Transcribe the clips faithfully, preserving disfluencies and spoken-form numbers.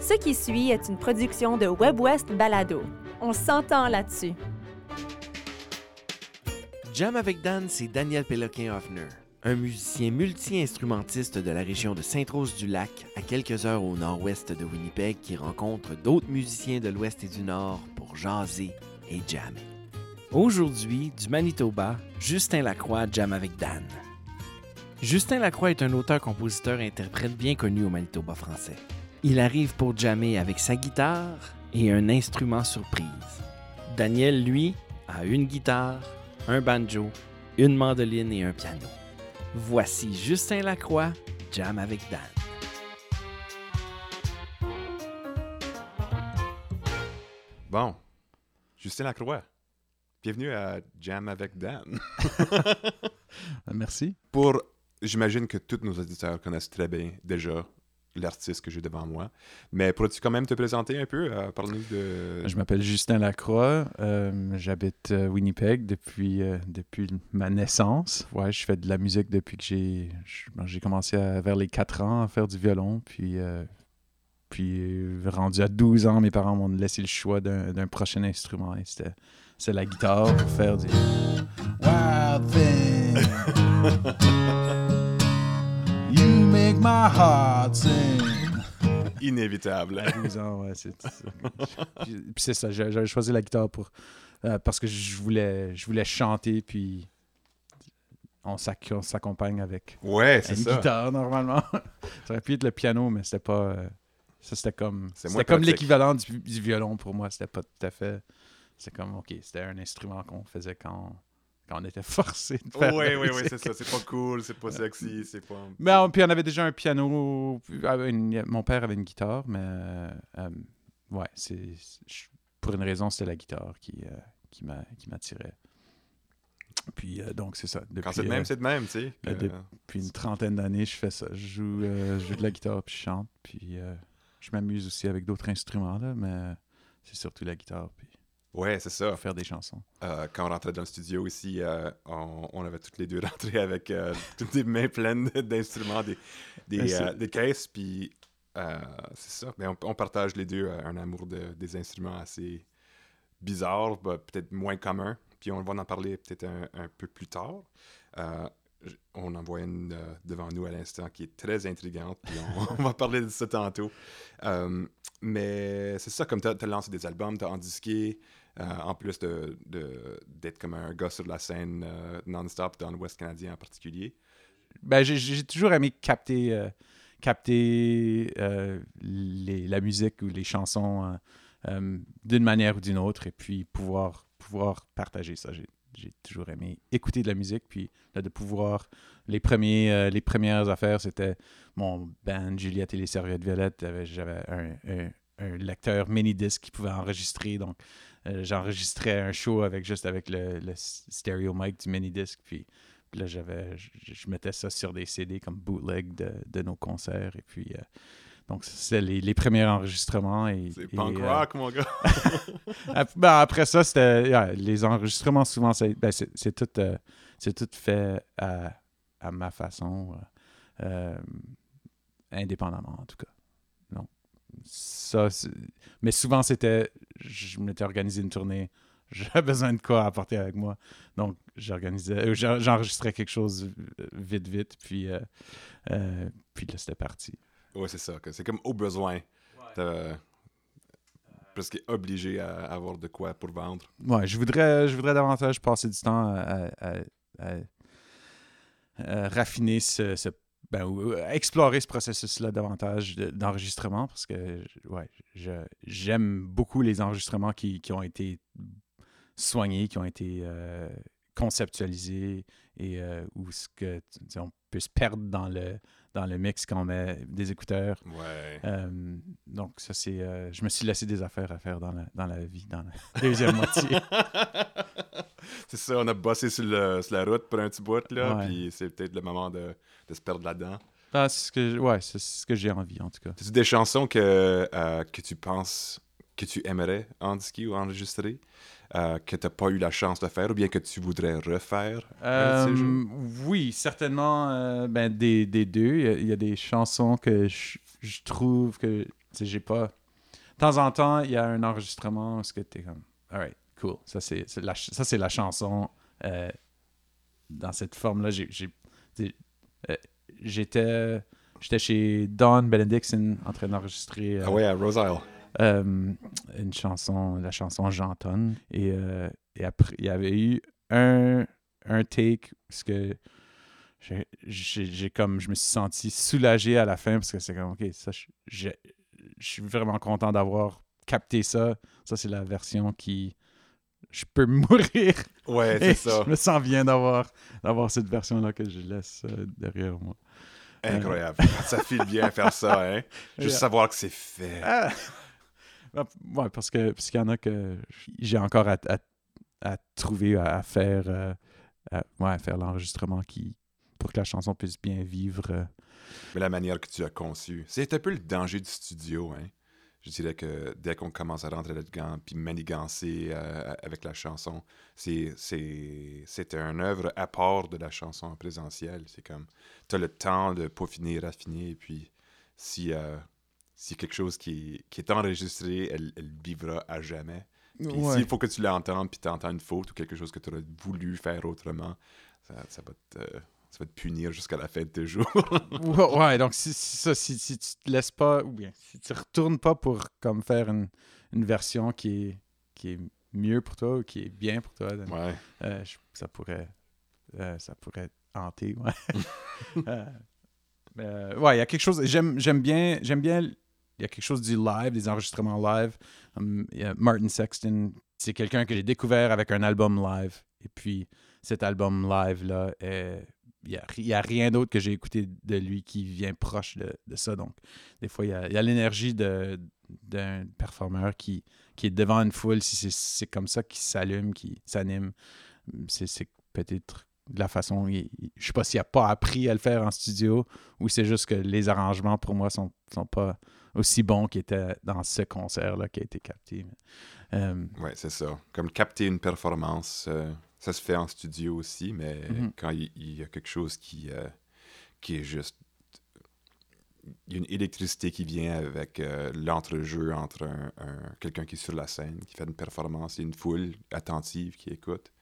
Ce qui suit est une production de Web West Balado. On s'entend là-dessus. Jam avec Dan, c'est Daniel Péloquin-Hoffner, un musicien multi-instrumentiste de la région de Sainte-Rose-du-Lac, à quelques heures au nord-ouest de Winnipeg, qui rencontre d'autres musiciens de l'ouest et du nord pour jaser et jammer. Aujourd'hui, du Manitoba, Justin Lacroix jam avec Dan. Justin Lacroix est un auteur-compositeur-interprète bien connu au Manitoba français. Il arrive pour jammer avec sa guitare et un instrument surprise. Daniel, lui, a une guitare, un banjo, une mandoline et un piano. Voici Justin Lacroix, jam avec Dan. Bon, Justin Lacroix, bienvenue à Jam avec Dan. Merci. Pour, j'imagine que tous nos auditeurs connaissent très bien déjà l'artiste que j'ai devant moi, mais pourrais-tu quand même te présenter un peu? Euh, parle-nous de... Je m'appelle Justin Lacroix, euh, j'habite Winnipeg depuis, euh, depuis ma naissance. Ouais, je fais de la musique depuis que j'ai, j'ai commencé à, vers les quatre ans à faire du violon, puis... Euh, Puis, rendu à douze ans, mes parents m'ont laissé le choix d'un, d'un prochain instrument. Et c'était, c'était la guitare pour faire des... Wild thing, you make my heart sing. Inévitable. À douze ans, ouais. C'est, c'est... Puis, puis c'est ça, j'avais choisi la guitare pour euh, parce que je voulais, je voulais chanter, puis... On, s'ac- on s'accompagne avec ouais, c'est une ça. guitare, normalement. Ça aurait pu être le piano, mais c'était pas... Euh... Ça, c'était comme, c'était comme l'équivalent du, du violon pour moi. C'était pas tout à fait... C'était comme, OK, c'était un instrument qu'on faisait quand, quand on était forcé de faire. Oui, oui, oui, c'est ça. C'est pas cool, c'est pas sexy, c'est pas... Mais on, puis on avait déjà un piano. Une, mon père avait une guitare, mais... Euh, ouais, c'est, c'est, pour une raison, c'était la guitare qui, euh, qui, m'a, qui m'attirait. Puis euh, donc, c'est ça. Depuis, quand c'est de même, euh, c'est de même, tu sais. Euh, euh, depuis une trentaine d'années, je fais ça. Je joue, euh, je joue de la guitare, puis je chante, puis... Euh, Je m'amuse aussi avec d'autres instruments, là, mais c'est surtout la guitare. Puis ouais, c'est ça. Pour faire des chansons. Euh, quand on rentrait dans le studio ici, euh, on, on avait toutes les deux rentré avec euh, toutes des mains pleines d'instruments, des, des, euh, des caisses. Puis euh, c'est ça. Mais on, on partage les deux un amour de, des instruments assez bizarre, bah, peut-être moins commun. Puis on va en parler peut-être un, un peu plus tard. Euh, On en voit une euh, devant nous à l'instant qui est très intrigante, puis on, on va parler de ça tantôt. Euh, mais c'est ça, comme tu as lancé des albums, tu as en disqué, euh, en plus de, de, d'être comme un gars sur la scène euh, non-stop dans l'Ouest canadien en particulier. Ben, j'ai, j'ai toujours aimé capter, euh, capter euh, les, la musique ou les chansons euh, euh, d'une manière ou d'une autre, et puis pouvoir, pouvoir partager ça. J'ai... J'ai toujours aimé écouter de la musique, puis là, de pouvoir... Les, premiers, euh, les premières affaires, c'était mon band Juliette et les Serviettes Violettes. J'avais un, un, un lecteur mini-disque qui pouvait enregistrer, donc euh, j'enregistrais un show avec juste avec le, le stéréo mic du mini-disque, puis, puis là, j'avais, je, je mettais ça sur des C D comme bootleg de, de nos concerts, et puis... Euh, Donc, c'était les, les premiers enregistrements. Et, c'est et, punk rock, euh... mon gars! Ben, après ça, c'était... Yeah, les enregistrements, souvent, c'est, ben, c'est, c'est, tout, euh, c'est tout fait à, à ma façon, euh, indépendamment, en tout cas. Donc, ça... C'est... Mais souvent, c'était... Je m'étais organisé une tournée. J'avais besoin de quoi apporter avec moi. Donc, j'organisais... Euh, j'enregistrais quelque chose vite, vite, puis, euh, euh, puis là, c'était parti. Oui, c'est ça. C'est comme au besoin. T'es presque obligé à avoir de quoi pour vendre. Oui, je voudrais, je voudrais davantage passer du temps à, à, à, à raffiner ce... ce ben, à explorer ce processus-là davantage d'enregistrement parce que ouais, je, j'aime beaucoup les enregistrements qui, qui ont été soignés, qui ont été euh, conceptualisés et euh, où ce que, on peut se perdre dans le... dans le mix quand on met des écouteurs. Ouais. Euh, donc, ça, c'est... Euh, je me suis laissé des affaires à faire dans la, dans la vie, dans la deuxième moitié. C'est ça, on a bossé sur, le, sur la route pour un petit bout, là, ouais. Puis c'est peut-être le moment de, de se perdre là-dedans. Ah, c'est ce que, ouais, c'est, c'est ce que j'ai envie, en tout cas. T'as-tu des chansons que, euh, que tu penses que tu aimerais en disque ou enregistrer, euh, que tu n'as pas eu la chance de faire ou bien que tu voudrais refaire? Euh, oui, certainement euh, ben, des, des deux. Il y, a, il y a des chansons que je, je trouve que Tu sais, j'ai pas... De temps en temps, il y a un enregistrement où ce que t'es comme... All right, cool. Ça, c'est, c'est, la, ch- ça, c'est la chanson. Euh, dans cette forme-là, j'ai, j'ai, euh, j'étais... J'étais chez Don Benedixen en train d'enregistrer... Euh, ah ouais, à Rose Isle. Euh, une chanson, la chanson J'entonne. Et, euh, et après, il y avait eu un, un take parce que j'ai, j'ai, j'ai comme, je me suis senti soulagé à la fin parce que c'est comme, OK, ça, je suis vraiment content d'avoir capté ça. Ça, c'est la version qui... Je peux mourir. Ouais, c'est ça. Je me sens bien d'avoir, d'avoir cette version-là que je laisse euh, derrière moi. Incroyable. Ça file bien faire ça, hein? Juste yeah. Savoir que c'est fait. Ah. Ouais, parce que parce qu'il y en a que j'ai encore à, à, à trouver, à, à faire euh, à, ouais, à faire l'enregistrement qui pour que la chanson puisse bien vivre. Euh. Mais la manière que tu as conçue, c'est un peu le danger du studio, hein? Je dirais que dès qu'on commence à rentrer là-dedans puis manigancer euh, avec la chanson, c'est, c'est, c'est une œuvre à part de la chanson en présentiel. C'est comme, t'as le temps de peaufiner, raffiner, et puis si, euh, si quelque chose qui, qui est enregistré, elle, elle vivra à jamais. Puis ouais. S'il faut que tu l'entendes, puis t'entends une faute ou quelque chose que t'aurais voulu faire autrement, ça, ça va te... Euh, ça va te punir jusqu'à la fin de tes jours. Ouais, donc si, si, ça, si, si tu te laisses pas, ou bien si tu retournes pas pour comme faire une, une version qui est, qui est mieux pour toi ou qui est bien pour toi, donc, ouais. euh, je, ça pourrait euh, ça pourrait hanter. Ouais, euh, euh, ouais, il y a quelque chose, j'aime, j'aime bien, j'aime bien, il y a quelque chose du live, des enregistrements live. Um, y a Martin Sexton, c'est quelqu'un que j'ai découvert avec un album live. Et puis cet album live-là est... Il n'y a, a rien d'autre que j'ai écouté de lui qui vient proche de, de ça. Donc, des fois, il y a, il y a l'énergie de, d'un performeur qui, qui est devant une foule. Si c'est, c'est comme ça qu'il s'allume, qu'il s'anime. C'est, c'est peut-être de la façon... Il, il, je ne sais pas s'il n'a pas appris à le faire en studio ou c'est juste que les arrangements, pour moi, ne sont, sont pas aussi bons qu'ils étaient dans ce concert-là qui a été capté. Euh, oui, c'est ça. Comme capter une performance... Euh... Ça se fait en studio aussi, mais mm-hmm. quand il, il y a quelque chose qui, euh, qui est juste... Il y a une électricité qui vient avec euh, l'entrejeu entre un, un, quelqu'un qui est sur la scène, qui fait une performance, et une foule attentive qui écoute.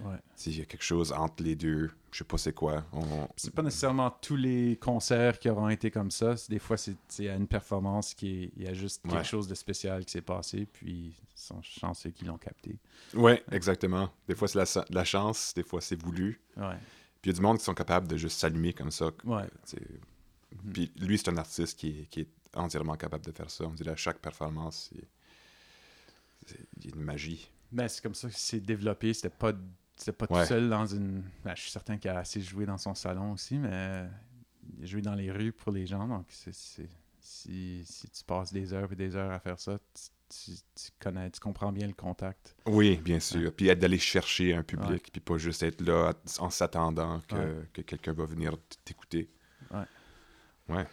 Ouais. S'il y a quelque chose entre les deux, je sais pas c'est quoi. On... C'est pas nécessairement tous les concerts qui auront été comme ça. Des fois, c'est, c'est à une performance qui est, il y a juste quelque ouais. chose de spécial qui s'est passé, puis ils sont chanceux qu'ils l'ont capté. Oui, exactement. Des fois, c'est la, la chance, des fois, c'est voulu. Ouais. Puis il y a du monde qui sont capables de juste s'allumer comme ça. Ouais. Mm-hmm. Puis lui, c'est un artiste qui, qui est entièrement capable de faire ça. On dirait à chaque performance, c'est... C'est... il y a une magie. Ben, c'est comme ça que c'est développé. C'était pas... C'était pas ouais. tout seul dans une... Ben, je suis certain qu'il a assez joué dans son salon aussi, mais il a joué dans les rues pour les gens. Donc, c'est, c'est... Si, si tu passes des heures et des heures à faire ça, tu, tu connais, tu comprends bien le contact. Oui, bien sûr. Ouais. Puis être d'aller chercher un public, ouais. puis pas juste être là en s'attendant que, ouais. que quelqu'un va venir t'écouter. Ouais. Ouais.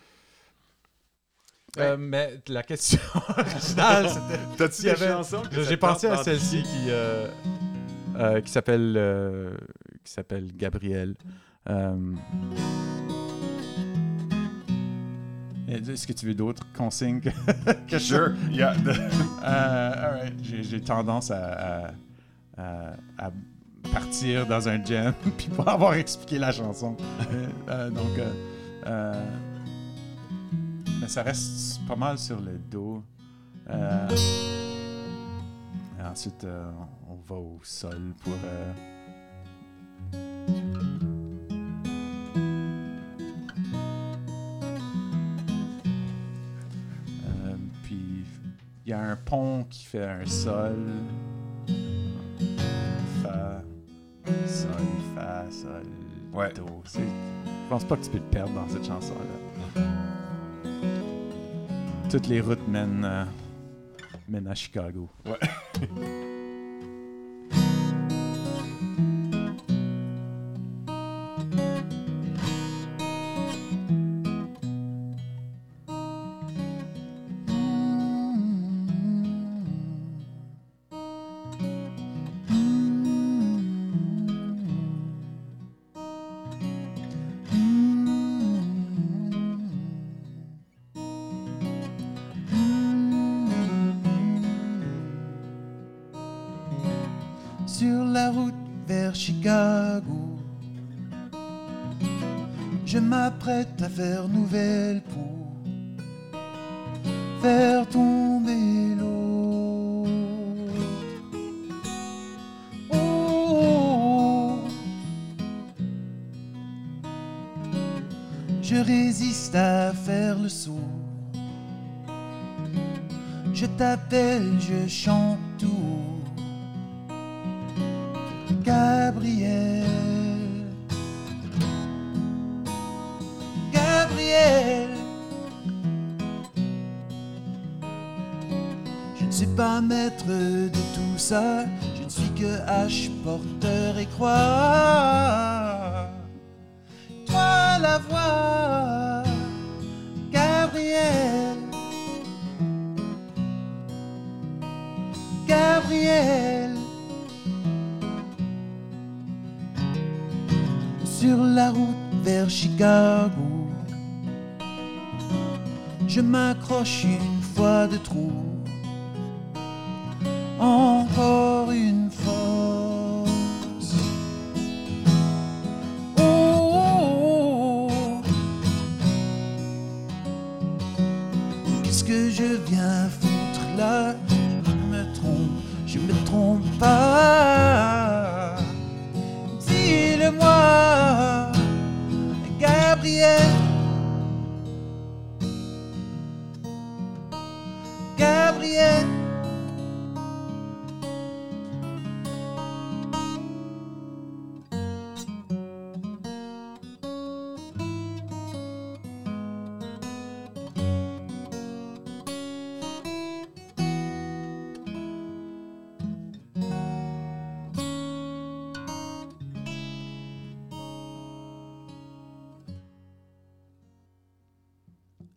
Euh, ouais. Mais la question originale, c'était... T'as-tu des chansons? J'ai pensé à celle-ci qui... Euh... Euh, qui s'appelle euh, qui s'appelle Gabrielle. Euh... Est-ce que tu veux d'autres consignes que, que sure, je... yeah. euh, all right. j'ai, j'ai tendance à, à, à, à partir dans un jam puis pas avoir expliqué la chanson. euh, donc, euh, euh... mais ça reste pas mal sur le dos. Euh... Et ensuite, euh, on va au sol pour... Euh... Euh, puis, il y a un pont qui fait un sol. Fa, sol, fa, sol, ouais. do. C'est... Je pense pas que tu peux le perdre dans cette chanson-là. Toutes les routes mènent... Euh... mène à Chicago. Ouais. sur la route vers Chicago. Je m'apprête à faire nouvelle pour faire tomber l'autre. Oh, oh, oh. Je résiste à faire le saut. Je t'appelle, je chante tout haut. Gabrielle. Je ne suis pas maître de tout ça. Je ne suis que hache, porteur et croix. Toi la voix, Gabrielle, Gabrielle. Sur la route vers Chicago, je m'accroche une fois de trop, encore une force. Oh, oh, oh, oh. Qu'est-ce que je viens foutre là? Je me trompe, je me trompe pas. Dis-le-moi, Gabrielle. Gabrielle.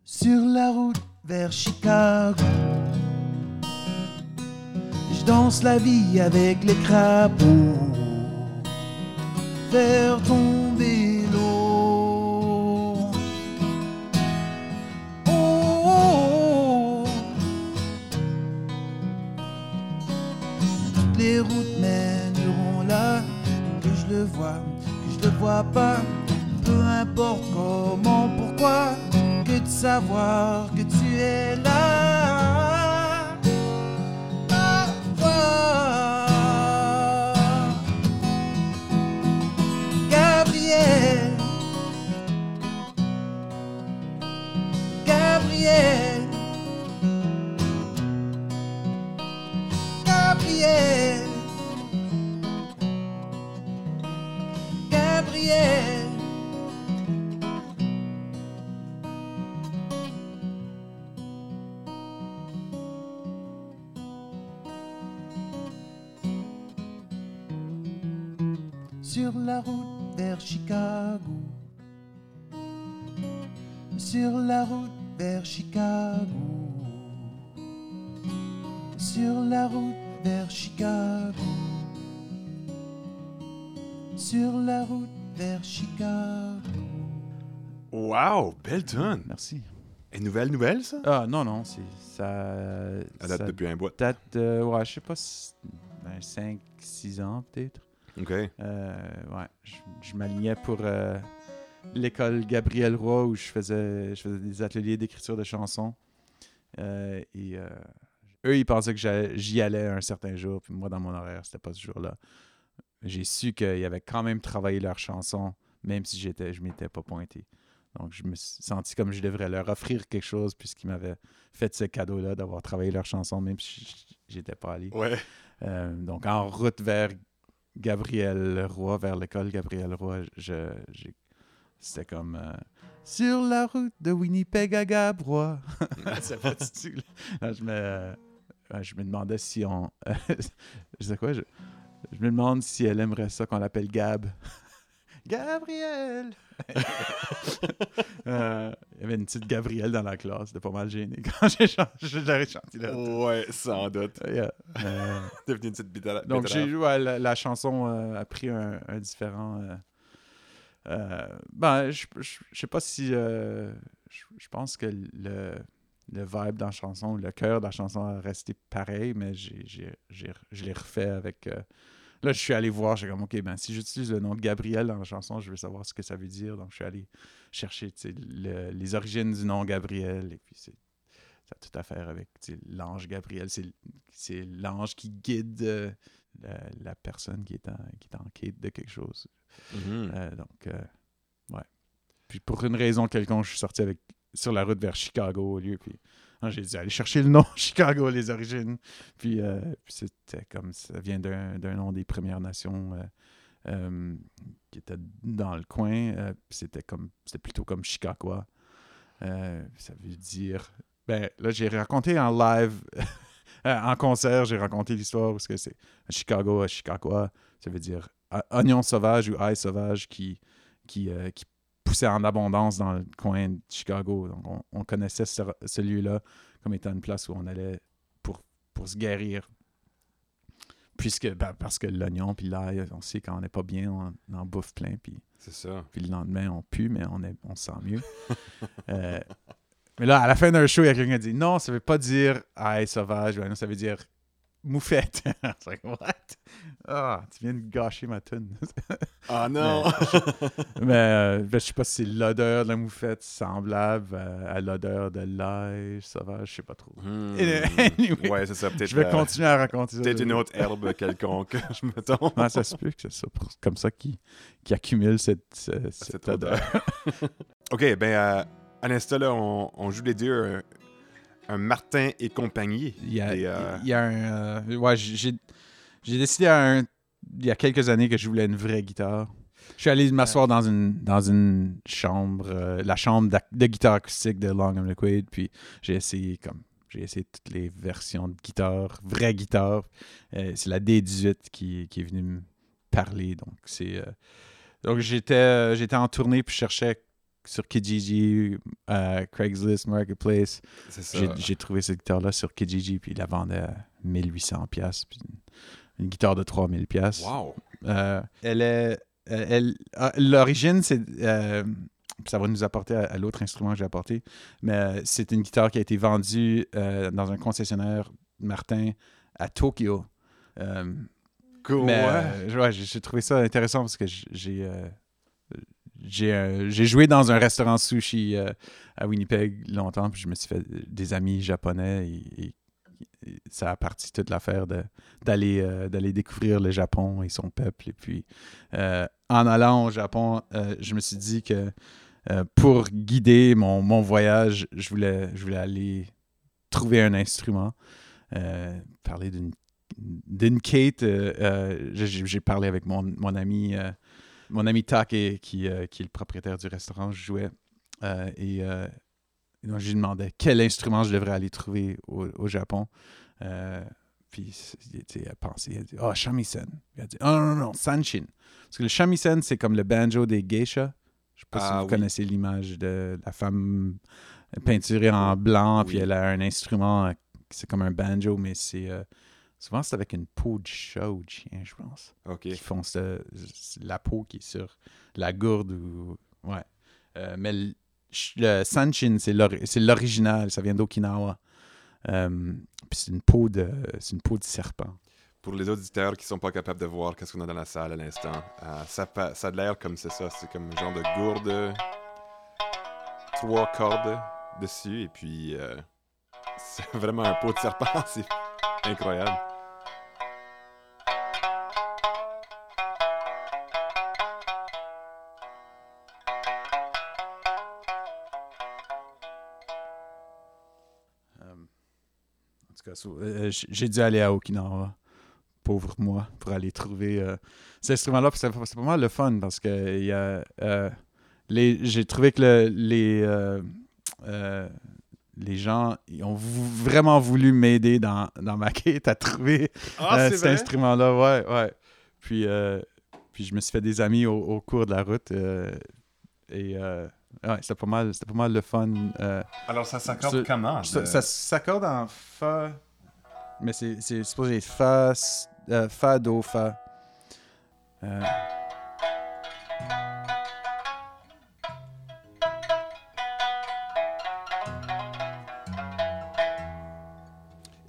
Sur la route vers Chicago, je danse la vie avec les crapauds, faire tomber l'eau. Oh, oh, oh. Toutes les routes mèneront là, que je le vois, que je le vois pas, peu importe comment, pourquoi, que de savoir que tu es là. Sur la route vers Chicago, sur la route vers Chicago, sur la route vers Chicago, sur la route vers Chicago. Wow, belle tune. Merci. Et nouvelle nouvelle ça? Ah non non, c'est ça. Ça date ça, depuis un bout. Date de, ouais, je sais pas, cinq six ans peut-être. OK. Euh, ouais, je, je m'alignais pour euh, l'école Gabrielle-Roy où je faisais, je faisais des ateliers d'écriture de chansons. Euh, et euh, eux, ils pensaient que j'y allais un certain jour. Puis moi, dans mon horaire, c'était pas ce jour-là. J'ai su qu'ils avaient quand même travaillé leurs chansons, même si j'étais, je m'étais pas pointé. Donc, je me suis senti comme je devrais leur offrir quelque chose puisqu'ils m'avaient fait ce cadeau-là d'avoir travaillé leurs chansons, même si j'étais pas allé. Ouais. Euh, donc, en route vers Gabrielle-Roy, vers l'école Gabrielle-Roy, je, je, c'était comme euh, sur la route de Winnipeg à Gabrois. Ça fait du tout. Là, je, me, euh, je me demandais si on. Euh, je sais quoi, je, je me demande si elle aimerait ça qu'on l'appelle Gab. Gabrielle! euh, il y avait une petite Gabrielle dans la classe, c'était pas mal gêné quand j'ai chanté, j'avais chanté là. Ouais, sans doute. Yeah. Euh, devenu une petite bitala. Donc j'ai joué, ouais, la, la chanson euh, a pris un, un différent. Euh, euh, ben, je sais pas si euh, je pense que le, le vibe dans la chanson, le cœur de la chanson a resté pareil, mais j'ai, j'ai, j'ai, je l'ai refait avec euh, Là, je suis allé voir, j'ai comme, OK, ben si j'utilise le nom de Gabriel dans la chanson, je veux savoir ce que ça veut dire. Donc, je suis allé chercher le, les origines du nom Gabriel. Et puis, c'est, ça a tout à faire avec l'ange Gabriel. C'est, c'est l'ange qui guide euh, la, la personne qui est, en, qui est en quête de quelque chose. Mm-hmm. Euh, donc, euh, ouais. Puis, pour une raison quelconque, je suis sorti avec, sur la route vers Chicago au lieu, puis... J'ai dû aller chercher le nom Chicago, les origines. Puis, euh, puis c'était comme ça vient d'un, d'un nom des Premières Nations euh, euh, qui était dans le coin. Euh, puis c'était comme c'était plutôt comme Chicagois. Euh, ça veut dire. Ben là, j'ai raconté en live, en concert, j'ai raconté l'histoire parce que c'est Chicago, Chicagois. Ça veut dire oignon sauvage ou ail sauvage qui qui euh, qui poussait en abondance dans le coin de Chicago. Donc, on, on connaissait ce, ce lieu-là comme étant une place où on allait pour, pour se guérir. Puisque, ben, parce que l'oignon, puis l'ail, on sait quand on n'est pas bien, on, on en bouffe plein. Puis, c'est ça. Puis le lendemain, on pue, mais on, est, on se sent mieux. euh, mais là, à la fin d'un show, il y a quelqu'un qui a dit « Non, ça veut pas dire « ail sauvage », non, ça veut dire « moufette ». C'est like, « What? Ah, oh, tu viens de gâcher ma toune. » Ah non! Mais, mais euh, ben, je sais pas si l'odeur de la moufette semblable à, à l'odeur de l'ail sauvage, je sais pas trop. Mmh. Anyway, ouais, c'est ça, peut-être. Je vais euh, continuer à raconter peut-être ça. Peut-être une autre herbe quelconque, je me trompe. Ah, ça se peut que c'est ça, pour, comme ça qui, qui accumule cette, cette, cette, cette odeur. odeur. OK, ben euh, à l'instant là, on, on joue les dieux. Euh, un Martin et compagnie. Il y a, et, euh... il y a un... Euh, ouais, j'ai, j'ai décidé à un, il y a quelques années que je voulais une vraie guitare. Je suis allé m'asseoir dans une, dans une chambre, euh, la chambre de, de guitare acoustique de Langham Liquid, puis j'ai essayé comme j'ai essayé toutes les versions de guitare, vraie guitare. Euh, c'est la D dix-huit qui, qui est venue me parler. Donc, c'est, euh, donc j'étais, j'étais en tournée puis je cherchais sur Kijiji, euh, Craigslist, Marketplace. C'est ça. J'ai, j'ai trouvé cette guitare-là sur Kijiji, puis il la vendait à mille huit cents dollars, puis une, une guitare de trois mille dollars. Wow! Euh, elle est... Elle, elle, l'origine, c'est... Euh, ça va nous apporter à, à l'autre instrument que j'ai apporté, mais c'est une guitare qui a été vendue euh, dans un concessionnaire Martin à Tokyo. Euh, cool! Mais, euh, ouais, j'ai trouvé ça intéressant parce que j'ai... Euh, J'ai, euh, j'ai joué dans un restaurant sushi euh, à Winnipeg longtemps, puis je me suis fait des amis japonais et, et, et ça a parti toute l'affaire de, d'aller, euh, d'aller découvrir le Japon et son peuple. Et puis, euh, en allant au Japon, euh, je me suis dit que euh, pour guider mon, mon voyage, je voulais, je voulais aller trouver un instrument, euh, parler d'une, d'une quête. Euh, euh, j'ai, j'ai parlé avec mon, mon ami... Euh, Mon ami Take, qui, euh, qui est le propriétaire du restaurant, je jouais. Euh, et euh, donc, je lui demandais quel instrument je devrais aller trouver au, au Japon. Euh, puis, il a pensé, il a dit « Ah, oh, shamisen ». Il a dit « Ah, oh, non, non, non, sanshin ». Parce que le shamisen, c'est comme le banjo des geishas. Je ne sais pas ah, si vous oui. connaissez l'image de la femme peinturée en blanc, oui. puis elle a un instrument, c'est comme un banjo, mais c'est... Euh, Souvent, c'est avec une peau de chat ou de chien, je pense. OK. Ils font ce, la peau qui est sur la gourde. Ou... Ouais. Euh, mais le, le sanshin, c'est, l'ori- c'est l'original. Ça vient d'Okinawa. Euh, puis c'est une peau de, c'est une peau de serpent. Pour les auditeurs qui ne sont pas capables de voir qu'est-ce qu'on a dans la salle à l'instant, euh, ça, ça a l'air comme c'est ça. C'est comme un genre de gourde, trois cordes dessus. Et puis, euh, c'est vraiment un pot de serpent. C'est incroyable. Euh, j'ai dû aller à Okinawa, pauvre moi, pour aller trouver euh, cet instrument-là. C'est, c'est pas mal le fun parce que y a, euh, les, j'ai trouvé que le, les, euh, euh, les gens ils ont vou- vraiment voulu m'aider dans, dans ma quête à trouver ah, euh, cet instrument-là. Ouais, ouais. Puis, euh, puis je me suis fait des amis au, au cours de la route. Euh, et... Euh, Ouais, c'était pas mal, c'était pas mal le fun. Euh, Alors, ça s'accorde sur, comment? De... Ça, ça s'accorde en fa... Mais c'est, c'est supposé fa, euh, fa, do, fa. Euh...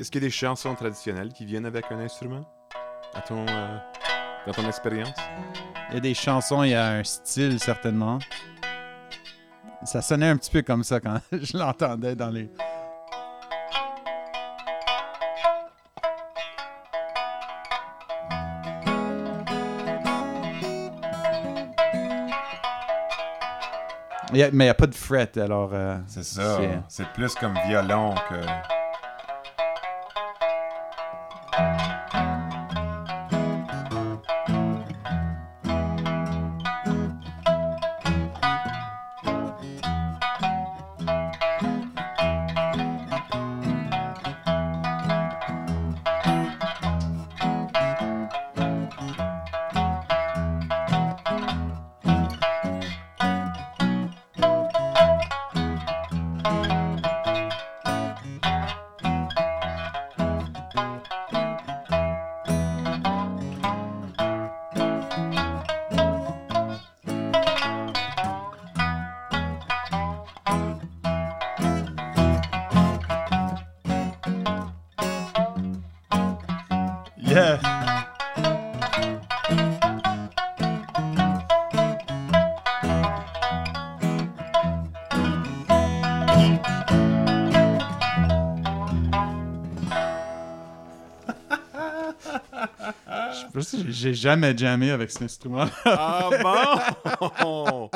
Est-ce qu'il y a des chansons traditionnelles qui viennent avec un instrument? À ton... Euh... dans ton expérience? Il y a des chansons, il y a un style, certainement. Ça sonnait un petit peu comme ça quand je l'entendais dans les... Il a, mais il n'y a pas de fret, alors... Euh, c'est ça. C'est... c'est plus comme violon que... J'ai jamais jammé avec cet instrument. Ah bon?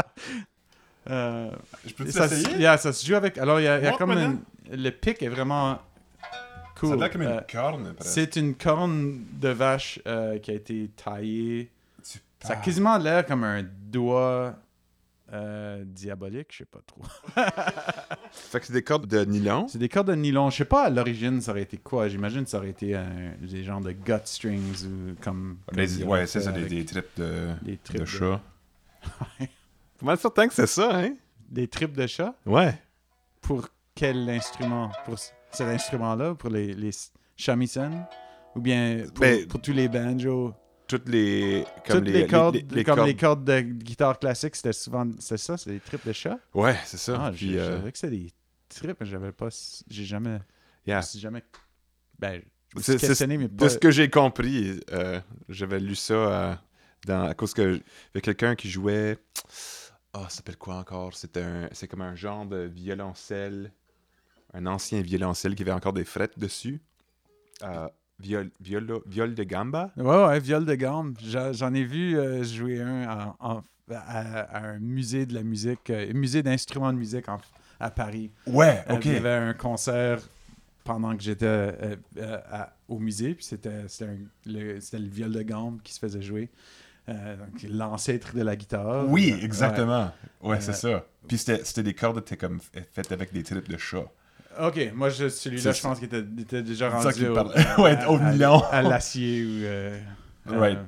euh, Je peux t'essayer? Yeah, ça se joue avec... Alors, il y a, y a comme une... Le pic est vraiment cool. Ça a l'air comme une euh, corne, presque. C'est une corne de vache euh, qui a été taillée. Tu ça a quasiment l'air comme un doigt euh, diabolique, je sais pas trop. Fait que c'est des cordes de nylon? C'est des cordes de nylon. Je sais pas, à l'origine, ça aurait été quoi? J'imagine que ça aurait été un, des genres de gut strings ou comme... comme les, ouais, c'est ça, des, des tripes de, des tripes de, de chat. Ouais. Pas mal certain que c'est ça, hein? Des tripes de chat? Ouais. Pour quel instrument? Pour cet instrument-là? Pour les, les shamisen? Ou bien pour, Mais... pour tous les banjos? Toutes les comme toutes les, les cordes les, les, les comme cordes. Les cordes de guitare classique, c'était souvent c'est ça, c'est des tripes de chat. Ouais, c'est ça. Ah, puis je euh... savais que c'était des tripes, mais j'avais pas j'ai jamais yeah. j'ai jamais ben je c'est, c'est, mais pas... de ce que j'ai compris, euh, j'avais lu ça euh, dans à cause que avec quelqu'un qui jouait ah, oh, ça s'appelle quoi encore, c'est un c'est comme un genre de violoncelle, un ancien violoncelle qui avait encore des frettes dessus. Euh, Viol, viol, viol de gambe? Ouais, ouais, viol de gambe. J'en, j'en ai vu euh, jouer un à, à, à, à un musée de la musique, euh, musée d'instruments de musique en, à Paris. Ouais, ok. Il y avait un concert pendant que j'étais euh, euh, à, au musée, puis c'était, c'était, un, le, c'était le viol de gambe qui se faisait jouer. Euh, donc l'ancêtre de la guitare. Oui, exactement. Euh, ouais, euh, c'est ça. Puis c'était, c'était des cordes qui étaient faites avec des tripes de chat. Ok, moi je, celui-là, je pense qu'il était, était déjà rendu au, euh, ouais, au à, nylon. À, à l'acier ou. Euh, right. Euh,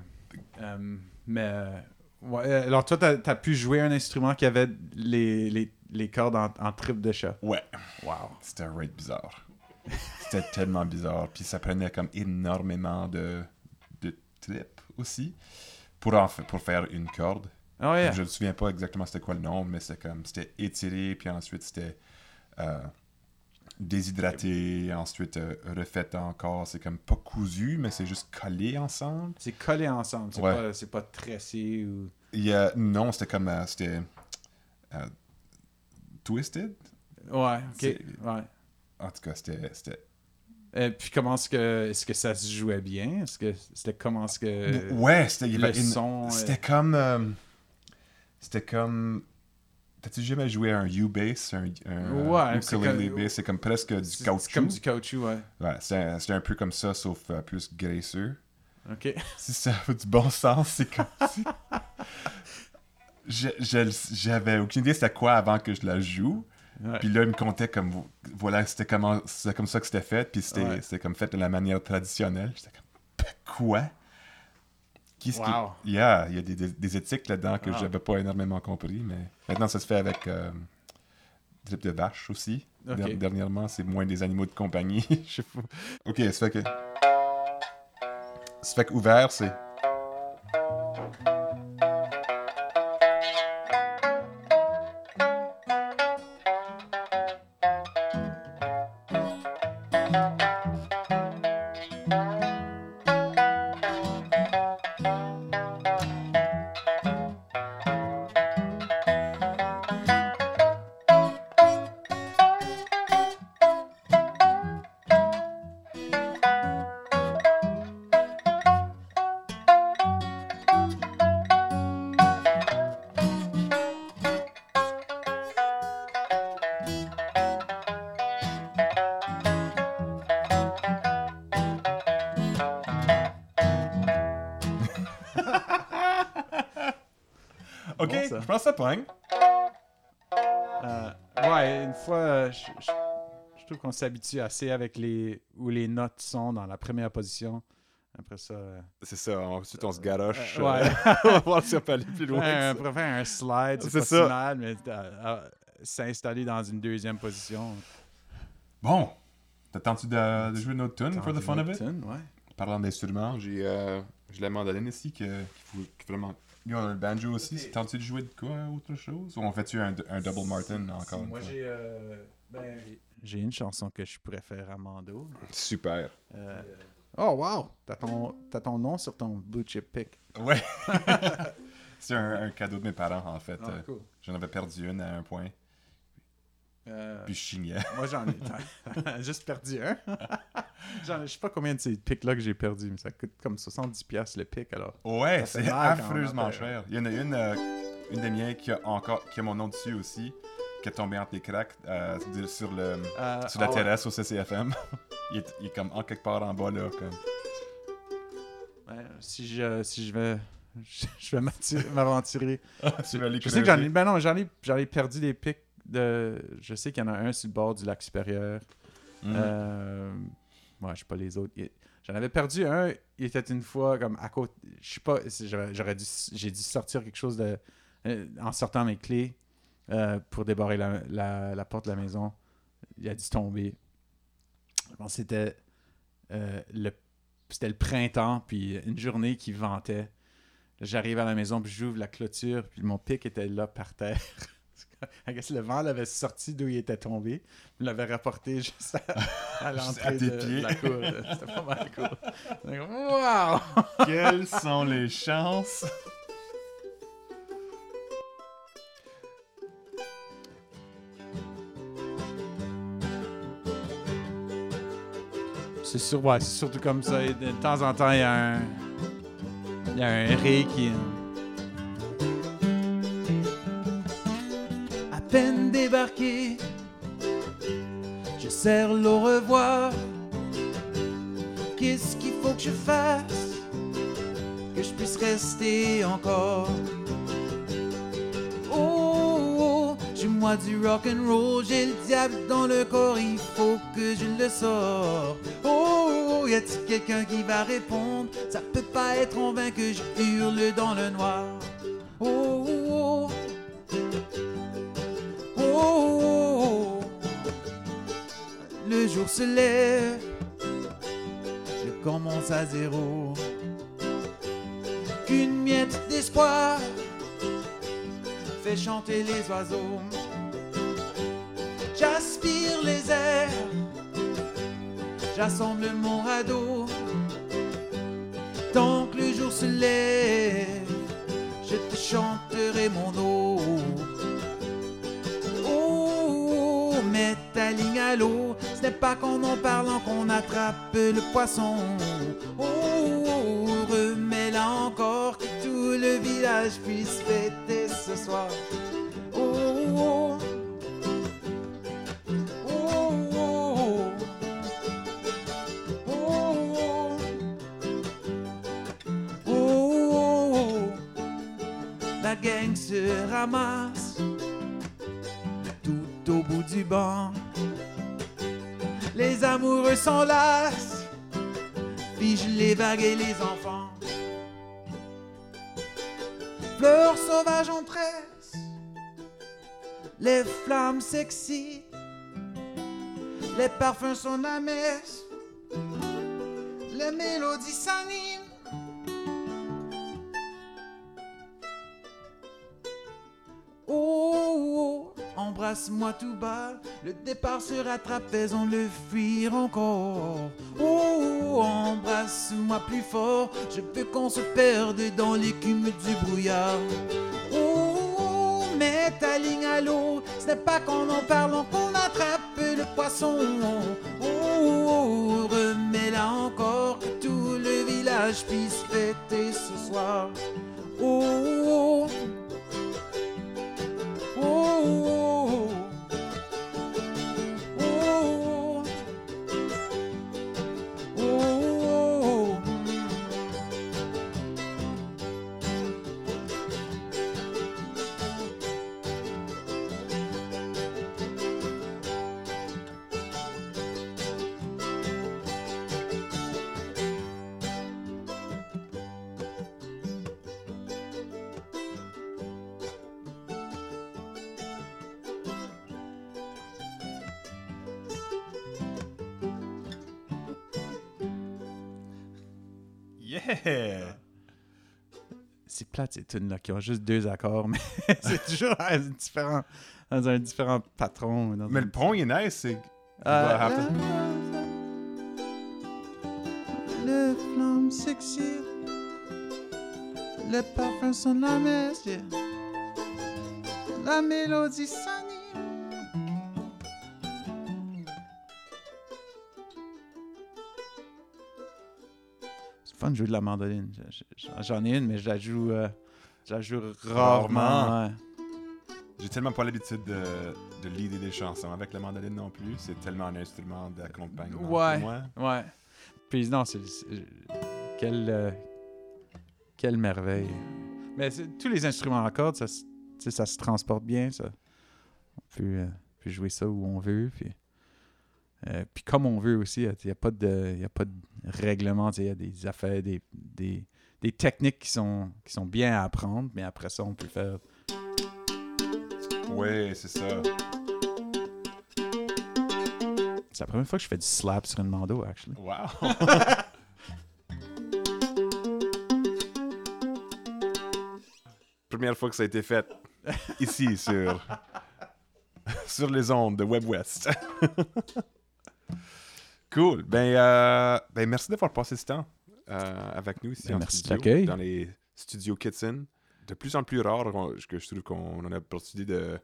euh, mais euh, ouais, alors toi, t'as, t'as pu jouer un instrument qui avait les, les, les cordes en, en tripe de chat. Ouais. Wow. C'était right bizarre. C'était tellement bizarre. Puis ça prenait comme énormément de de tripes aussi pour en f- pour faire une corde. Oh, yeah. Je me souviens pas exactement c'était quoi le nom, mais c'était comme c'était étiré puis ensuite c'était. Euh, déshydraté, ensuite euh, refait encore, c'est comme pas cousu, mais c'est juste collé ensemble. C'est collé ensemble, c'est, ouais. pas, c'est pas tressé ou... Et, euh, non, c'était comme, euh, c'était euh, twisted? Ouais, ok, c'est... ouais. En tout cas, c'était... c'était... Et puis comment est-ce que, est-ce que ça se jouait bien? Est-ce que c'était comment est-ce que... Ouais, c'était... Le une... son... C'était comme... Euh... C'était comme... T'as-tu jamais joué à un U-Bass, un, un ouais, ukulele bass? C'est, c'est comme presque du c'est, caoutchouc. C'est comme du caoutchouc, ouais. Ouais, c'est un, c'est un peu comme ça, sauf euh, plus graisseux. Ok. Si ça a du bon sens, c'est comme ça. je, je, j'avais aucune idée c'était quoi avant que je la joue. Ouais. Puis là, il me contait comme, voilà, c'était, comment, c'était comme ça que c'était fait. Puis c'était, ouais. c'était comme fait de la manière traditionnelle. J'étais comme, quoi? Qu'est-ce wow. qui... Yeah, il y a des, des, des éthiques là-dedans que wow. j'avais pas énormément compris, mais maintenant ça se fait avec euh, des tripes de vache aussi. Okay. Dernièrement, c'est moins des animaux de compagnie. Je sais pas. Ok, ça fait que. Ça fait qu'ouvert, c'est. OK, bon, je pense que ça pogne. Euh, ouais, une fois, je, je, je trouve qu'on s'habitue assez avec les où les notes sont dans la première position. Après ça... Euh, c'est ça, ensuite on se garoche. Euh, ouais. euh, on va voir si on peut aller plus loin. Ouais, on pourrait faire un slide, c'est pas ça. Final, mais euh, euh, s'installer dans une deuxième position. Bon, t'attends-tu de, de jouer notre tune for the fun of it? Tune, ouais. Parlant d'instruments, j'ai euh, j'ai la mandoline ici que, qu'il faut vraiment... Yo, on a le banjo aussi. Okay. Tentes-tu de jouer de quoi, autre chose? Ou on fait-tu un, un double Martin encore si, une moi fois? Moi, j'ai, euh, ben, j'ai une chanson que je préfère à Mando. Super. Euh, oh, wow! T'as ton, t'as ton nom sur ton Blue Chip pick. Ouais! C'est un, un cadeau de mes parents, en fait. Ah, cool. euh, j'en avais perdu une à un point. Euh, Puis je chignais. Moi, j'en ai juste perdu un. Genre, je sais pas combien de ces pics-là que j'ai perdu, mais ça coûte comme soixante-dix dollars le pic, alors. Ouais, c'est affreusement cher. Il y en a une, euh, une des miennes qui a, encore, qui a mon nom dessus aussi, qui est tombée entre les cracks euh, sur, le, euh, sur la oh, terrasse ouais. au C C F M. il, est, il est comme en quelque part en bas, là. Comme... Ouais, si, je, si je vais... Je, je vais m'aventurer. Ah, tu vas aller creuser. Je sais que j'en ai... Ben non, j'en ai, j'en ai perdu des pics. De... Je sais qu'il y en a un sur le bord du Lac Supérieur. Moi, mm. euh... ouais, je sais pas les autres. Il... J'en avais perdu un. Il était une fois comme à côté. Je sais pas. J'aurais dû. J'ai dû sortir quelque chose de. En sortant mes clés euh, pour débarrer la... La... la porte de la maison. Il a dû tomber. Je pense que c'était euh, le c'était le printemps puis une journée qui ventait. J'arrive à la maison puis j'ouvre la clôture puis mon pic était là par terre. Le vent l'avait sorti d'où il était tombé, il l'avait rapporté juste à, à l'entrée juste à de, de la cour. C'était pas mal cool. Wow! Quelles sont les chances? C'est sûr, ouais, c'est surtout comme ça. De temps en temps, il y a un, il y a un ré qui. Peine débarqué, je serre l'au revoir. Qu'est-ce qu'il faut que je fasse, que je puisse rester encore? Oh, oh, j'ai moi du rock'n'roll, j'ai le diable dans le corps, il faut que je le sors. Oh, oh, y a-t-il quelqu'un qui va répondre? Ça peut pas être en vain que je hurle dans le noir. Oh, oh, oh. Le jour se lève, je commence à zéro. Qu'une miette d'espoir fait chanter les oiseaux. J'aspire les airs, j'assemble mon radeau. Tant que le jour se lève, je te chanterai mon eau. Oh, mets ta ligne à l'eau. Ce n'est pas qu'en en parlant qu'on attrape le poisson. Oh, oh, oh, remets-la encore, que tout le village puisse fêter ce soir. Oh, oh, oh, oh, oh, oh, oh, oh, oh, la gang se ramasse tout au bout du banc. Les amoureux s'enlacent, figent les vagues et les enfants. Fleurs sauvages en tresse, les flammes sexy, les parfums sont amers, les mélodies s'animent. Oh, oh, oh, embrasse-moi tout bas, le départ se rattrape, faisons-le fuir encore. Oh, oh, embrasse-moi plus fort, je veux qu'on se perde dans l'écume du brouillard. Oh, oh, mets ta ligne à l'eau, ce n'est pas qu'en en parlant qu'on attrape le poisson. Oh, oh, oh, remets-la encore, que tout le village puisse fêter ce soir. Oh, oh, oh. Oh, oh, oh, oh, oh, Yeah! C'est plate, ces tunes-là, qui ont juste deux accords, mais c'est toujours dans un différent, dans un différent patron. Dans mais un... le pont, il est nice, c'est... Euh, le, to... le flamme sexy, le parfum sonne de la messe, yeah. La mélodie s'anime. C'est fun de jouer de la mandoline. J'en ai une, mais je la joue, euh, je la joue rarement. rarement. Ouais. J'ai tellement pas l'habitude de, de leader des chansons avec la mandoline non plus. C'est tellement un instrument d'accompagnement ouais, pour moi. Ouais. Puis non, c'est... c'est quelle, euh, quelle merveille. Mais tous les instruments en cordes, ça, ça se transporte bien. Ça. On peut, euh, peut jouer ça où on veut. Puis, euh, puis comme on veut aussi, il n'y a pas de, y a pas de règlement. Il y a des affaires, des, des, des techniques qui sont, qui sont bien à apprendre. Mais après ça, on peut faire... Ouais, c'est ça. C'est la première fois que je fais du slap sur une mando, actually. Wow! Première fois que ça a été fait ici, sur, sur les ondes de Web West. Cool. Ben, euh, ben, merci d'avoir passé ce temps euh, avec nous ici ben, en merci studio, de l'accueil. Dans les studios Kitsin. De plus en plus rare que je trouve qu'on a l'opportunité de,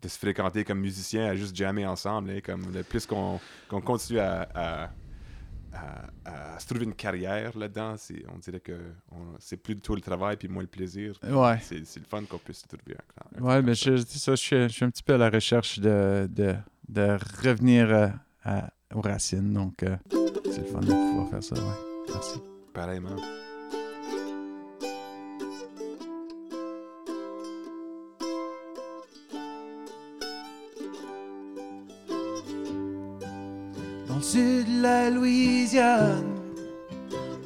de se fréquenter comme musiciens, à juste jammer ensemble. Hein, comme le plus qu'on, qu'on continue à, à, à, à se trouver une carrière là-dedans, c'est, on dirait que on, c'est plus du tout le travail puis moins le plaisir. Ouais. C'est, c'est le fun qu'on puisse se trouver. Un, un ouais, mais je, ça, je, suis, je suis un petit peu à la recherche de, de, de revenir à, à, aux racines. Donc, euh, c'est le fun de pouvoir faire ça. Ouais. Merci. Pareillement. Dans le sud de la Louisiane,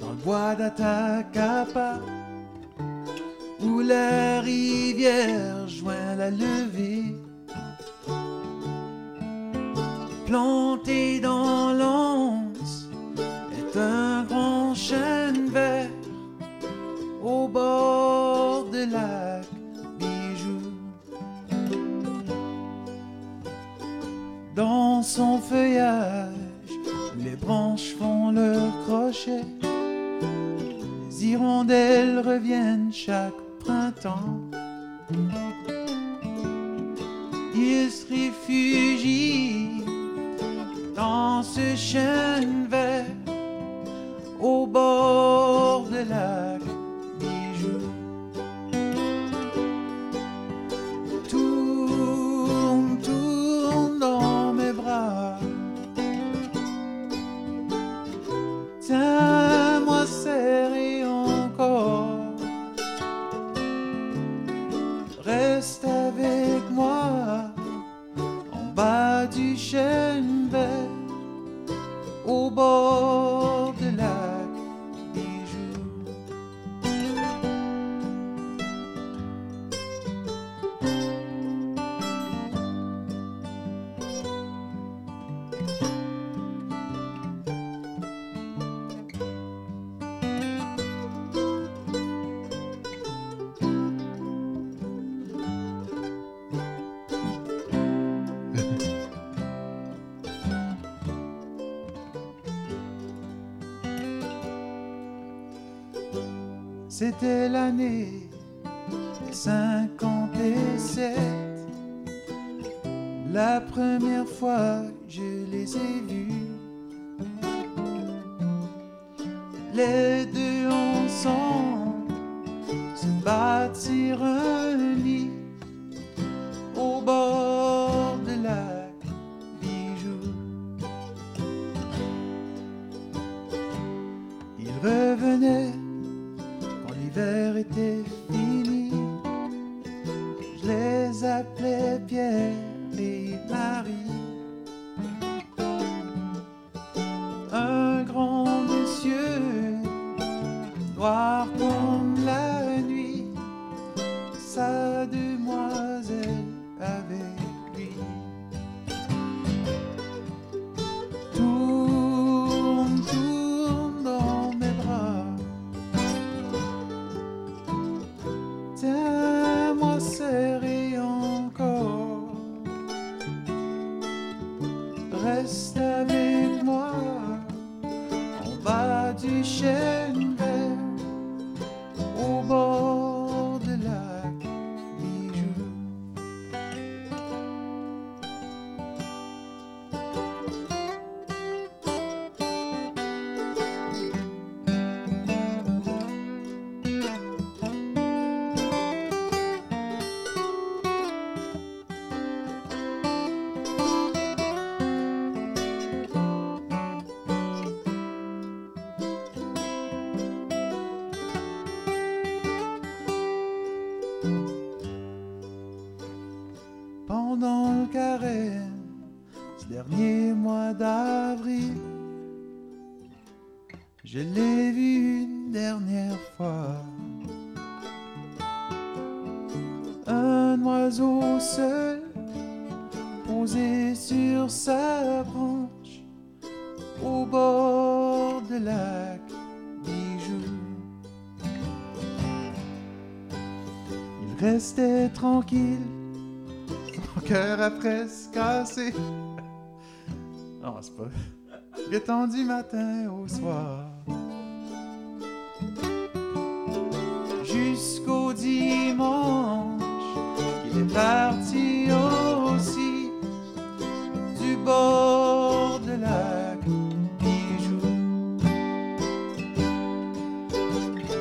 dans le bois d'Atacapa, où la rivière joint la levée, planté dans l'once est un grand chêne vert au bord de lac Bijou. Dans son feuillage, les branches font leur crochet, les hirondelles reviennent chaque printemps. Ils se réfugient dans ce chêne vert au bord de lac Bijou. Tourne, tourne dans mes bras, tiens-moi serré encore, reste avec moi en bas du chêne vert au bord de lac Bijou. C'était l'année cinquante-sept, la première fois que je les ai vus. Les deux ensemble se bâtirent un lit au bord de lac Bijou. Ils revenaient. L'hiver était fini, je les appelais Pierre et Marie. Un grand monsieur, noir comme la nuit, sa demoiselle avec lui. Tourne, tourne dans mes bras, du chêne vert au bord de lac tranquille, son cœur a presque cassé. Non, c'est pas... Il est temps du matin au soir. Jusqu'au dimanche, il est parti aussi du bord de lac Bijou.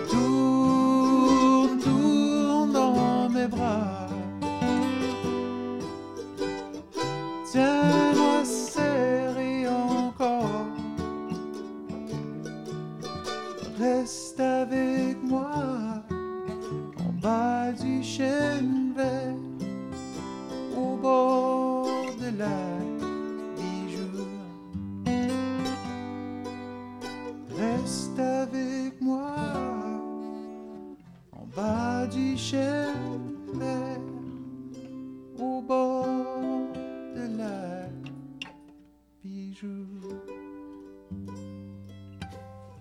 Tourne, tourne dans mes bras. Tiens-moi serré encore, reste avec moi en bas du chêne vert au bord de lac Bijou. Reste avec moi en bas du chêne vert au bord de lac Bijou.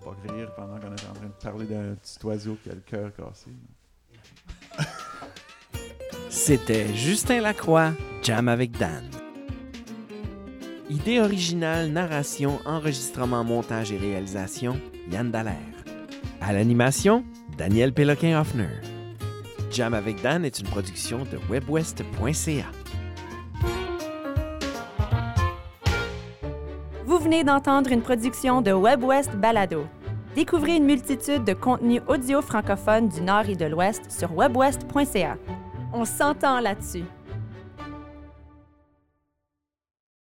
Faut pas rire pendant qu'on est en train de parler d'un petit oiseau qui a le cœur cassé. C'était Justin Lacroix, Jam avec Dan. Idée originale, narration, enregistrement, montage et réalisation, Yann Dallaire. À l'animation, Daniel Péloquin-Hoffner. Jam avec Dan est une production de web ouest point c a. Vous venez d'entendre une production de Web West Balado. Découvrez une multitude de contenus audio francophones du Nord et de l'Ouest sur web ouest point c a. On s'entend là-dessus.